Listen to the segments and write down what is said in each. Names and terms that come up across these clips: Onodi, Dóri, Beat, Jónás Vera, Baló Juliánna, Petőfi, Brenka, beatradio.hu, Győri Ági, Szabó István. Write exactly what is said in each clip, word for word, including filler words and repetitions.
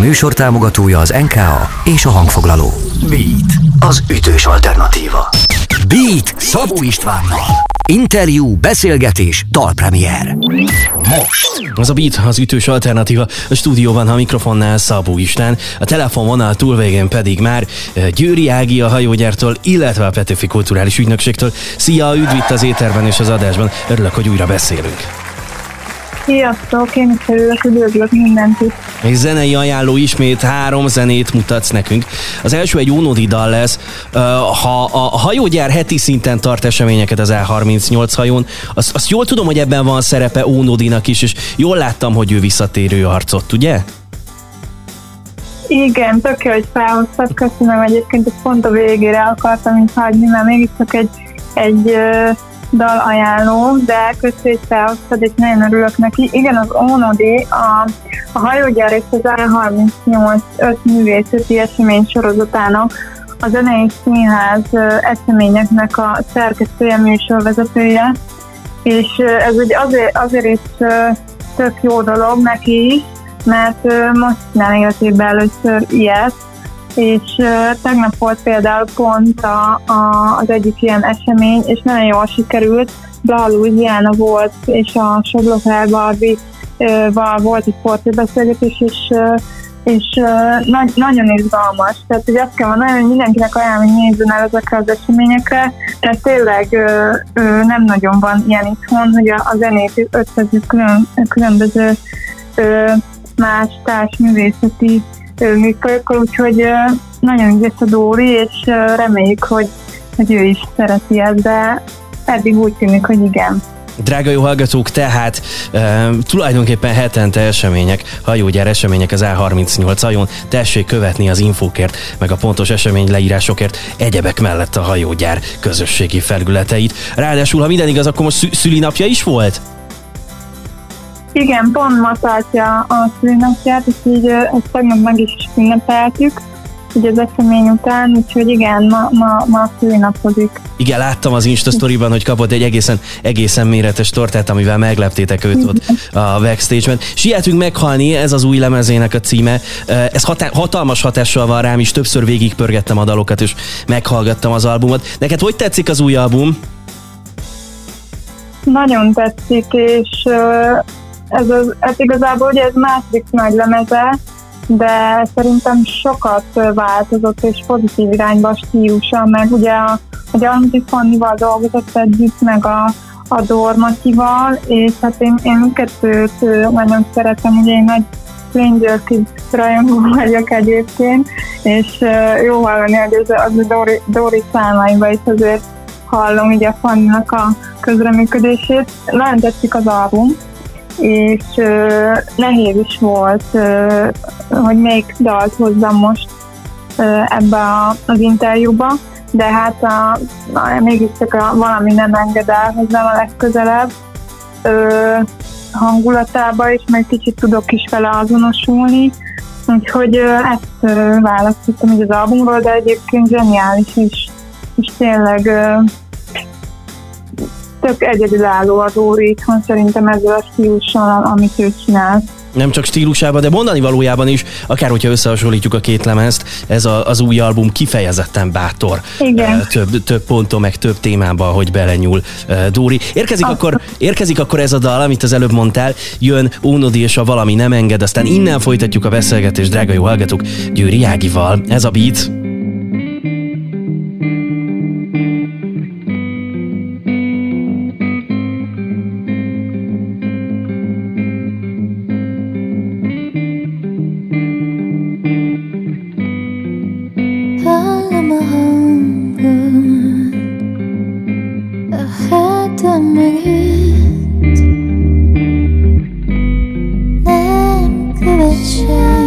műsor támogatója az en ká á és a hangfoglaló. Beat, az ütős alternatíva. Beat Szabó Istvánnal. Interjú, beszélgetés, dalpremiér. Most. Az a Beat, az ütős alternatíva. A stúdióban a mikrofonnál Szabó István, a telefonvonal túlvégén pedig már Győri Ági a hajógyártól, illetve a Petőfi Kulturális Ügynökségtől. Szia, üdvít az éterben és az adásban. Örülök, hogy újra beszélünk. Sziasztok, én is örülök, üdvözlök mindenkit. Egy zenei ajánló, ismét három zenét mutatsz nekünk. Az első egy Onodi dal lesz. Ha a hajógyár heti szinten tart eseményeket az á harmincnyolc hajón, azt, azt jól tudom, hogy ebben van szerepe Onodinak is, és jól láttam, hogy ő visszatérő arcot, ugye? Igen, tök jó, hogy felhoztad, köszönöm. Egyébként ezt pont a végére akartam így hagyni, mert mégiscsak egy... egy dal ajánló, de köszönj, hogy felhoztad, és nagyon örülök neki. Igen, az Onodi, a, a hajógyár és az á harmincnyolc összművészeti esemény sorozatának, a zenei színház eseményeknek a szerkesztője, műsorvezetője, és ez egy azért, azért is tök jó dolog neki is, mert most csinál életében először ilyet, és uh, tegnap volt például pont a, a, az egyik ilyen esemény, és nagyon jól sikerült. Baló Juliánna volt, és a Soblokhely Balbival uh, volt egy portrébeszélgetés, és, uh, és uh, nagy, nagyon izgalmas. Tehát, hogy azt kell mondani, hogy mindenkinek ajánlom, hogy nézzen el ezekre az eseményekre, tehát tényleg uh, uh, nem nagyon van ilyen itthon, hogy a, a zenét ötven külön, különböző uh, más társművészeti működökkel, úgyhogy nagyon ügyes a Dóri, és reméljük, hogy, hogy ő is szereti ezt, de eddig úgy tűnik, hogy igen. Drága jó hallgatók, tehát e, tulajdonképpen hetente események, hajógyár események az á harmincnyolc hajón, tessék követni az infókért, meg a pontos esemény leírásokért, egyebek mellett a hajógyár közösségi felületeit. Ráadásul, ha minden igaz, akkor most szü- szülinapja is volt? Igen, pont ma tartja a szülinapját, és így ezt tegnap meg is ünnepeltük, ugye az esemény után, úgyhogy igen, ma, ma, ma szülinapodik. Igen, láttam az Insta sztoriban, hogy kapott egy egészen, egészen méretes tortát, amivel megleptétek őt ott a backstage-ben. Sietünk meghalni, ez az új lemezének a címe. Ez hatá- hatalmas hatással van rám is, többször végigpörgettem a dalokat, és meghallgattam az albumot. Neked hogy tetszik az új album? Nagyon tetszik, és... Ez, az, ez igazából ugye ez második nagy lemeze, de szerintem sokat változott, és pozitív irányba a stílusa, meg ugye a, a Antifonnival dolgozott együtt, meg a, a Dormatival, és hát én, én kettőt nagyon szeretem, ugye én nagy Stranger Kids rajongó vagyok egyébként, és jó hallani, hogy az, az a Dóri, Dóri számaiba is azért hallom ugye a Fanninak a közreműködését. Nagyon tetszik az album, és uh, nehéz is volt, uh, hogy még dalt hozzam most uh, ebbe a, az interjúba, de hát a, a, mégiscsak a, valami nem enged el hozzám a legközelebb uh, hangulatába, és még kicsit tudok is vele azonosulni, úgyhogy uh, ezt uh, választottam így az albumról, de egyébként zseniális is, és tényleg... Uh, tök egyedülálló a Dóri itthon, szerintem ezzel a stílussal, amit ő csinál. Nem csak stílusában, de mondani valójában is, akár hogyha összehasonlítjuk a két lemezt, ez a, az új album kifejezetten bátor. Igen. Több, több ponton, meg több témában, hogy belenyúl Dóri. Érkezik akkor, érkezik akkor ez a dal, amit az előbb mondtál, jön Onodi és a Valami nem enged, aztán innen folytatjuk a beszélgetést, drága jó hallgatók, Győri Ágival. Ez a Beat. Shine.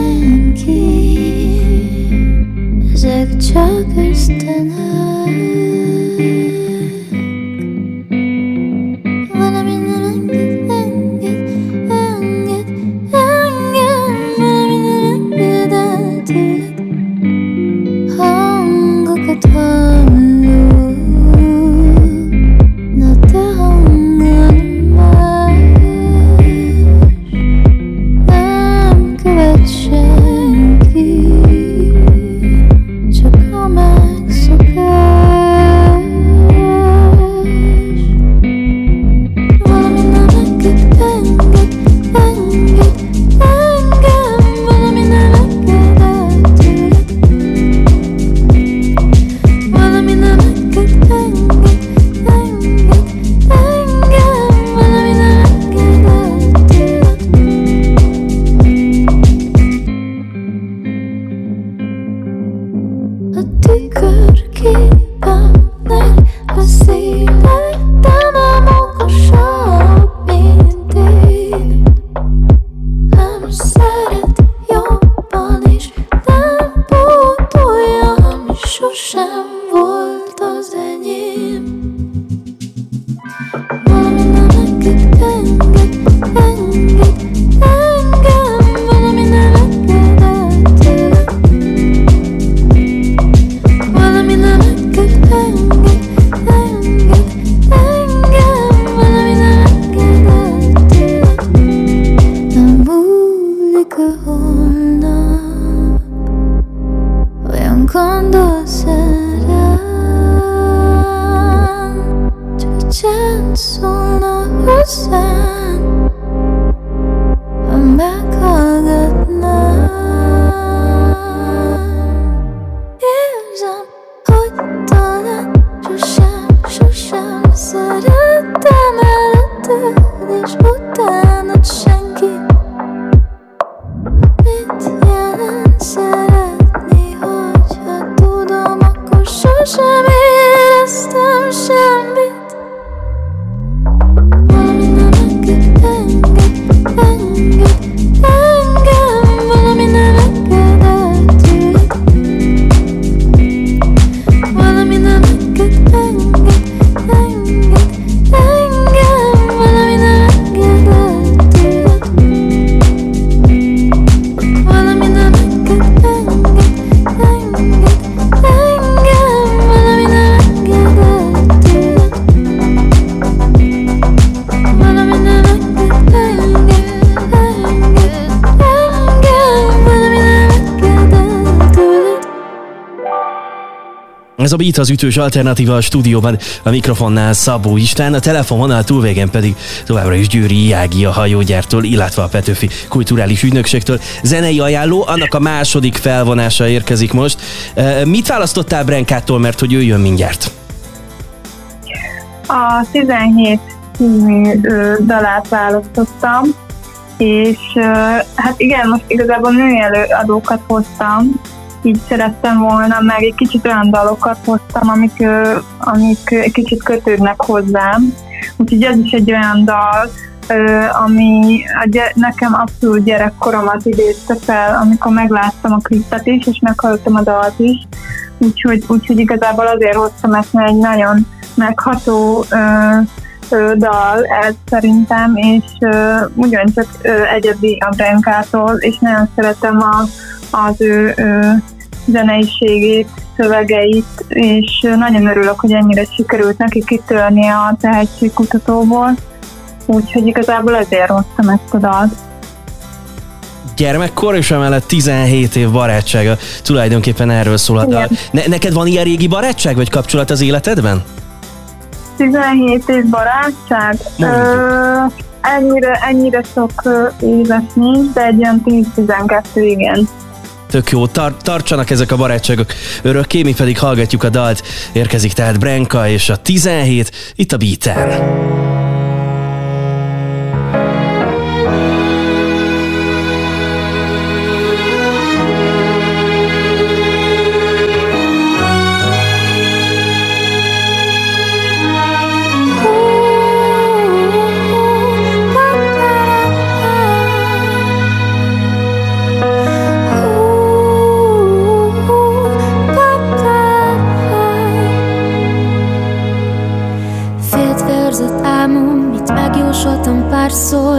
szerelem, csak egy csend szólna hozzám, ha meghallgatnám. Érzem, hogy talán sosem, sosem szerettem előtted és utánad senki. Mit jelent szeretni, hogyha tudom, akkor sosem éreztem semmit. Valami nem enged, enged, enged, engem, valami nem enged eltűri. Valami nem enged, enged, enged, engem, valami nem enged eltűri. Valami nem enged, enged, enged, engem, valami nem enged eltűri. Valami nem enged, enged, enged, engem, valami nem enged eltűri. Ez a Beat az ütős alternatíva a stúdióban, a mikrofonnál Szabó István, a telefonvonal túlvégen pedig továbbra is Győri Ági a hajógyártól, illetve a Petőfi kulturális ügynökségtől zenei ajánló, annak a második felvonása érkezik most. E, Mit választottál Brenkától, mert hogy ő jön mindjárt? A tizenhét című ö, dalát választottam, és ö, hát igen, most igazából női előadókat hoztam, így szerettem volna, meg egy kicsit olyan dalokat hoztam, amik, ö, amik egy kicsit kötődnek hozzám. Úgyhogy ez is egy olyan dal, ö, ami a gy- nekem abszolút gyerekkoromat idézte fel, amikor megláttam a klipet is, és meghallottam a dalt is. Úgyhogy, úgyhogy igazából azért hoztam ezt, mert egy nagyon megható ö, ö, dal ez szerintem, és ö, ugyancsak ö, egyedi a Brenkától, és nagyon szeretem a az ő, ő zeneiségét, szövegeit, és nagyon örülök, hogy ennyire sikerült neki kitörni a tehetségkutatóból, úgyhogy igazából azért hoztam ezt a dalt. Gyermekkor és emellett tizenhét év barátsága, tulajdonképpen erről szól a dal. Ne- neked van ilyen régi barátság vagy kapcsolat az életedben? tizenhét év barátság? Ö- ennyire, ennyire sok éves nincs, de egy olyan tíz-tizenkettő, igen. Tök jó, Tar- tartsanak ezek a barátságok örökké, mi pedig hallgatjuk a dalt. Érkezik tehát Brenka és a tizenhét itt a Beaten.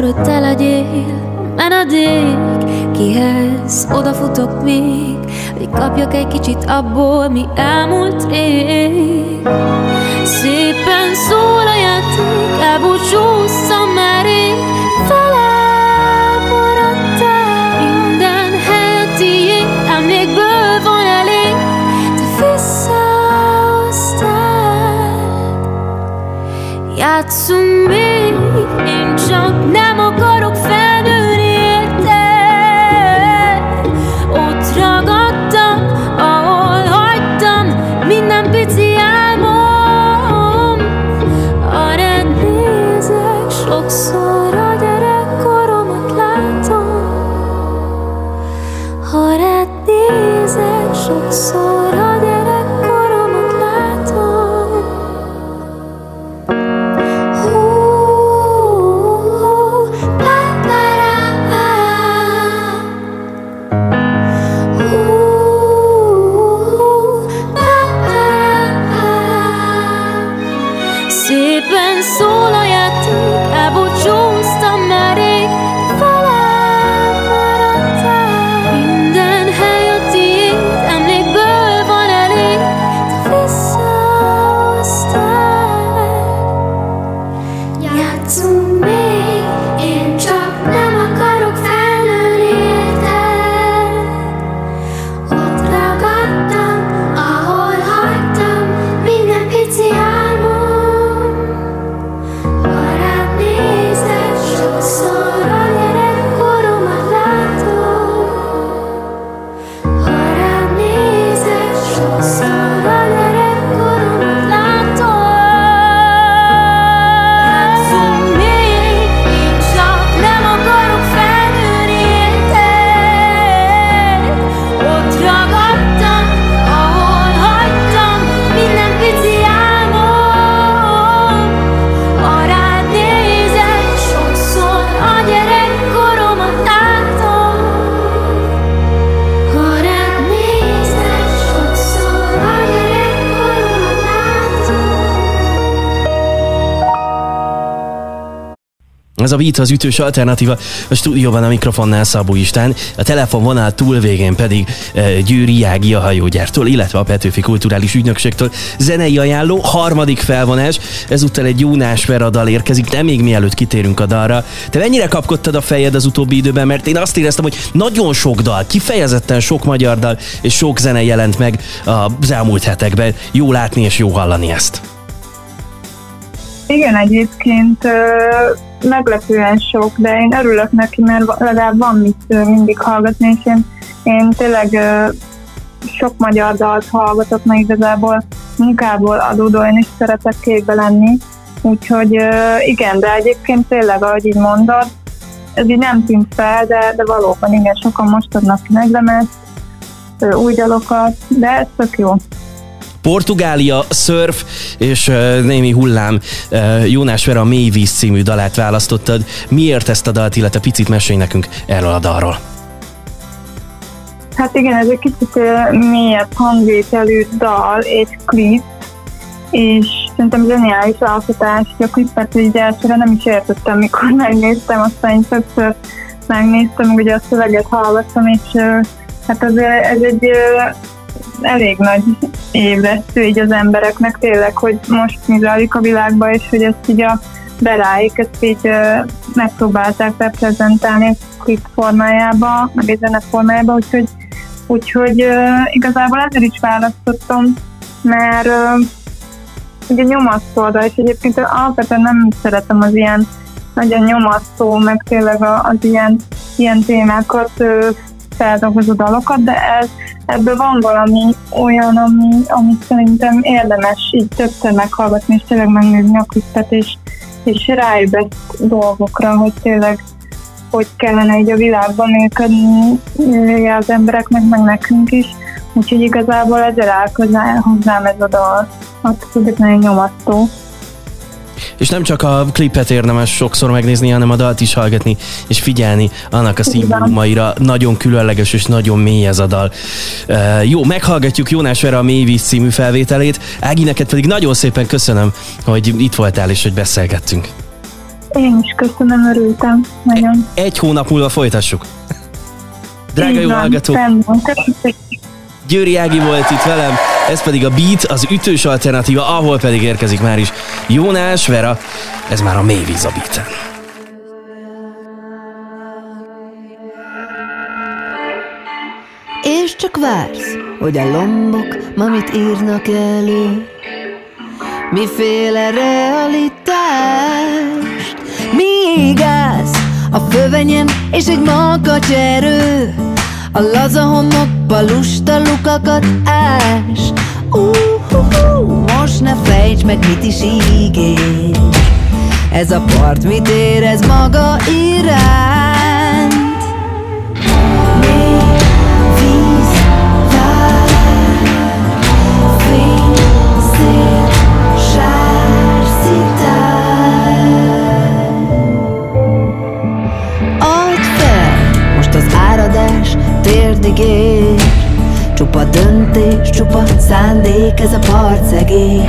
Hogy te legyél menedék, kihez odafutok még, hogy kapjak egy kicsit abból, mi elmúlt rég. Szépen szól a játék, elbúcsúsz a merék, felelmaradtál minden helyet így, emlékből van elég, te visszahoztál. Játszunk még, én csak nem akarok felnőni érted. Ott ragadtam, ahol hagytam minden pici álmom. Arra nézek, sokszor a gyerekkoromat látom. Arra nézek, sokszor a gyerekkoromat látom. Hú. Ez a beat az ütős alternatíva, a stúdióban a mikrofonnál Szabó István, a telefonvonal túlvégén pedig e, Győri Ági a hajógyártól, illetve a Petőfi Kulturális Ügynökségtől zenei ajánló, harmadik felvonás, ezúttal egy Jónás Vera dal érkezik, de még mielőtt kitérünk a dalra. Te mennyire kapkodtad a fejed az utóbbi időben, mert én azt éreztem, hogy nagyon sok dal, kifejezetten sok magyar dal és sok zene jelent meg az elmúlt hetekben. Jó látni és jó hallani ezt. Igen, egyébként meglepően sok, de én örülök neki, mert legalább van mit mindig hallgatni, és én, én tényleg sok magyar dalt hallgatok, mert igazából munkából adódó, én is szeretek képbe lenni, úgyhogy igen, de egyébként tényleg, ahogy így mondod, ez így nem tűnt fel, de, de valóban igen, sokan most adnak ki meglemezt, új dalokat, de ez tök jó. Portugália, szörf és uh, némi hullám. Uh, Jónás Vera Mélyvíz című dalát választottad. Miért ezt a dalt, illetve picit mesélj nekünk erről a dalról? Hát igen, ez egy kicsit uh, mélyebb hangvételű dal, egy klip, és szerintem zseniális alkotás. A klipet így elsőre nem is értettem, mikor megnéztem, aztán én többször megnéztem, ugye a szöveget hallgattam, és uh, hát az, ez egy... Uh, elég nagy ébresztő így az embereknek tényleg, hogy most mi zajlik a világban, és hogy ezt így a beráik, ezt így uh, megpróbálták reprezentálni klip formájába, meg egy zene formájába, úgyhogy, úgyhogy uh, igazából ezért is választottam, mert uh, ugye nyomasztóra, és egyébként alapvetően nem szeretem az ilyen nagyon nyomasztó, meg tényleg az ilyen, ilyen témákat uh, feldolgozó dalokat, de ez ebből van valami olyan, ami, amit szerintem érdemes így többször meghallgatni, és tényleg megnézni a klippet, és, és ráébreszt dolgokra, hogy tényleg hogy kellene így a világban működni az embereknek, meg nekünk is. Úgyhogy igazából ezzel áll közel hozzám ez a dal. Attól függetlenül nyomasztó. És nem csak a klipet érdemes sokszor megnézni, hanem a dalt is hallgatni, és figyelni annak a szimbólumaira. Nagyon különleges és nagyon mély ez a dal. Uh, jó, meghallgatjuk Jónás Vera a Mélyvíz című felvételét. Ági, neked pedig nagyon szépen köszönöm, hogy itt voltál és hogy beszélgettünk. Én is köszönöm, örültem. Nagyon. Egy hónap múlva folytassuk. Drága jó hallgatók! Győri Ági volt itt velem, ez pedig a beat, az ütős alternatíva, ahol pedig érkezik már is Jónás Vera, ez már a Mélyvíz a beaten. És csak vársz, hogy a lombok ma mit írnak elő, miféle realitást. Míg állsz a fövenyen és egy makacs erő, a laza homokba lusta lukakat ás. Uh-huh-huh, most ne fejtsd meg, mit is ígér. Ez a part mit érez maga iránt? Mély víz vár, fény, szél, sár, szitár. Add fel most az áradás, térdig ér. Csupa döntés, csupa szándék, ez a partszegély.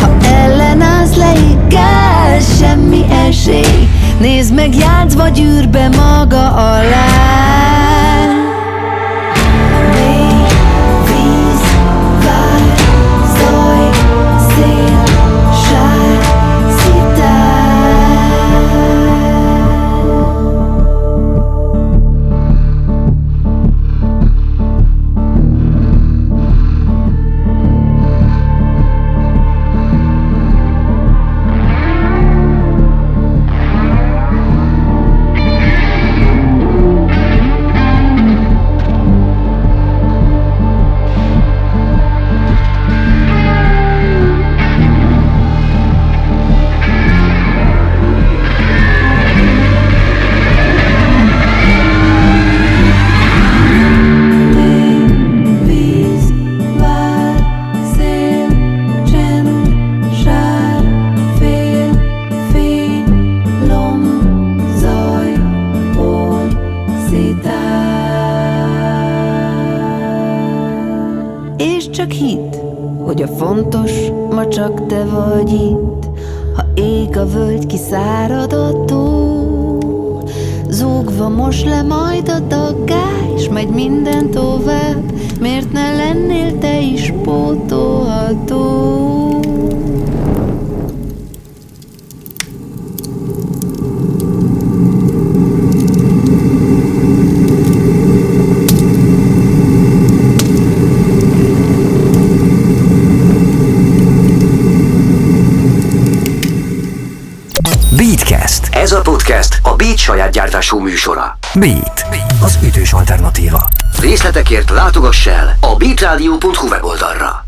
Ha ellenállsz, leigál, semmi esély. Nézd meg, játszva gyűrbe maga alá. Csak hidd, hogy a fontos ma csak te vagy itt. Ha Ég a völgy kiszáradató, zúgva mos le majd a daggá, és megy minden tovább, miért ne lennél te is pótolható? Ez a podcast a Beat saját gyártású műsora. Beat, az ütős alternatíva. Részletekért látogass el a beatradio.hu weboldalra.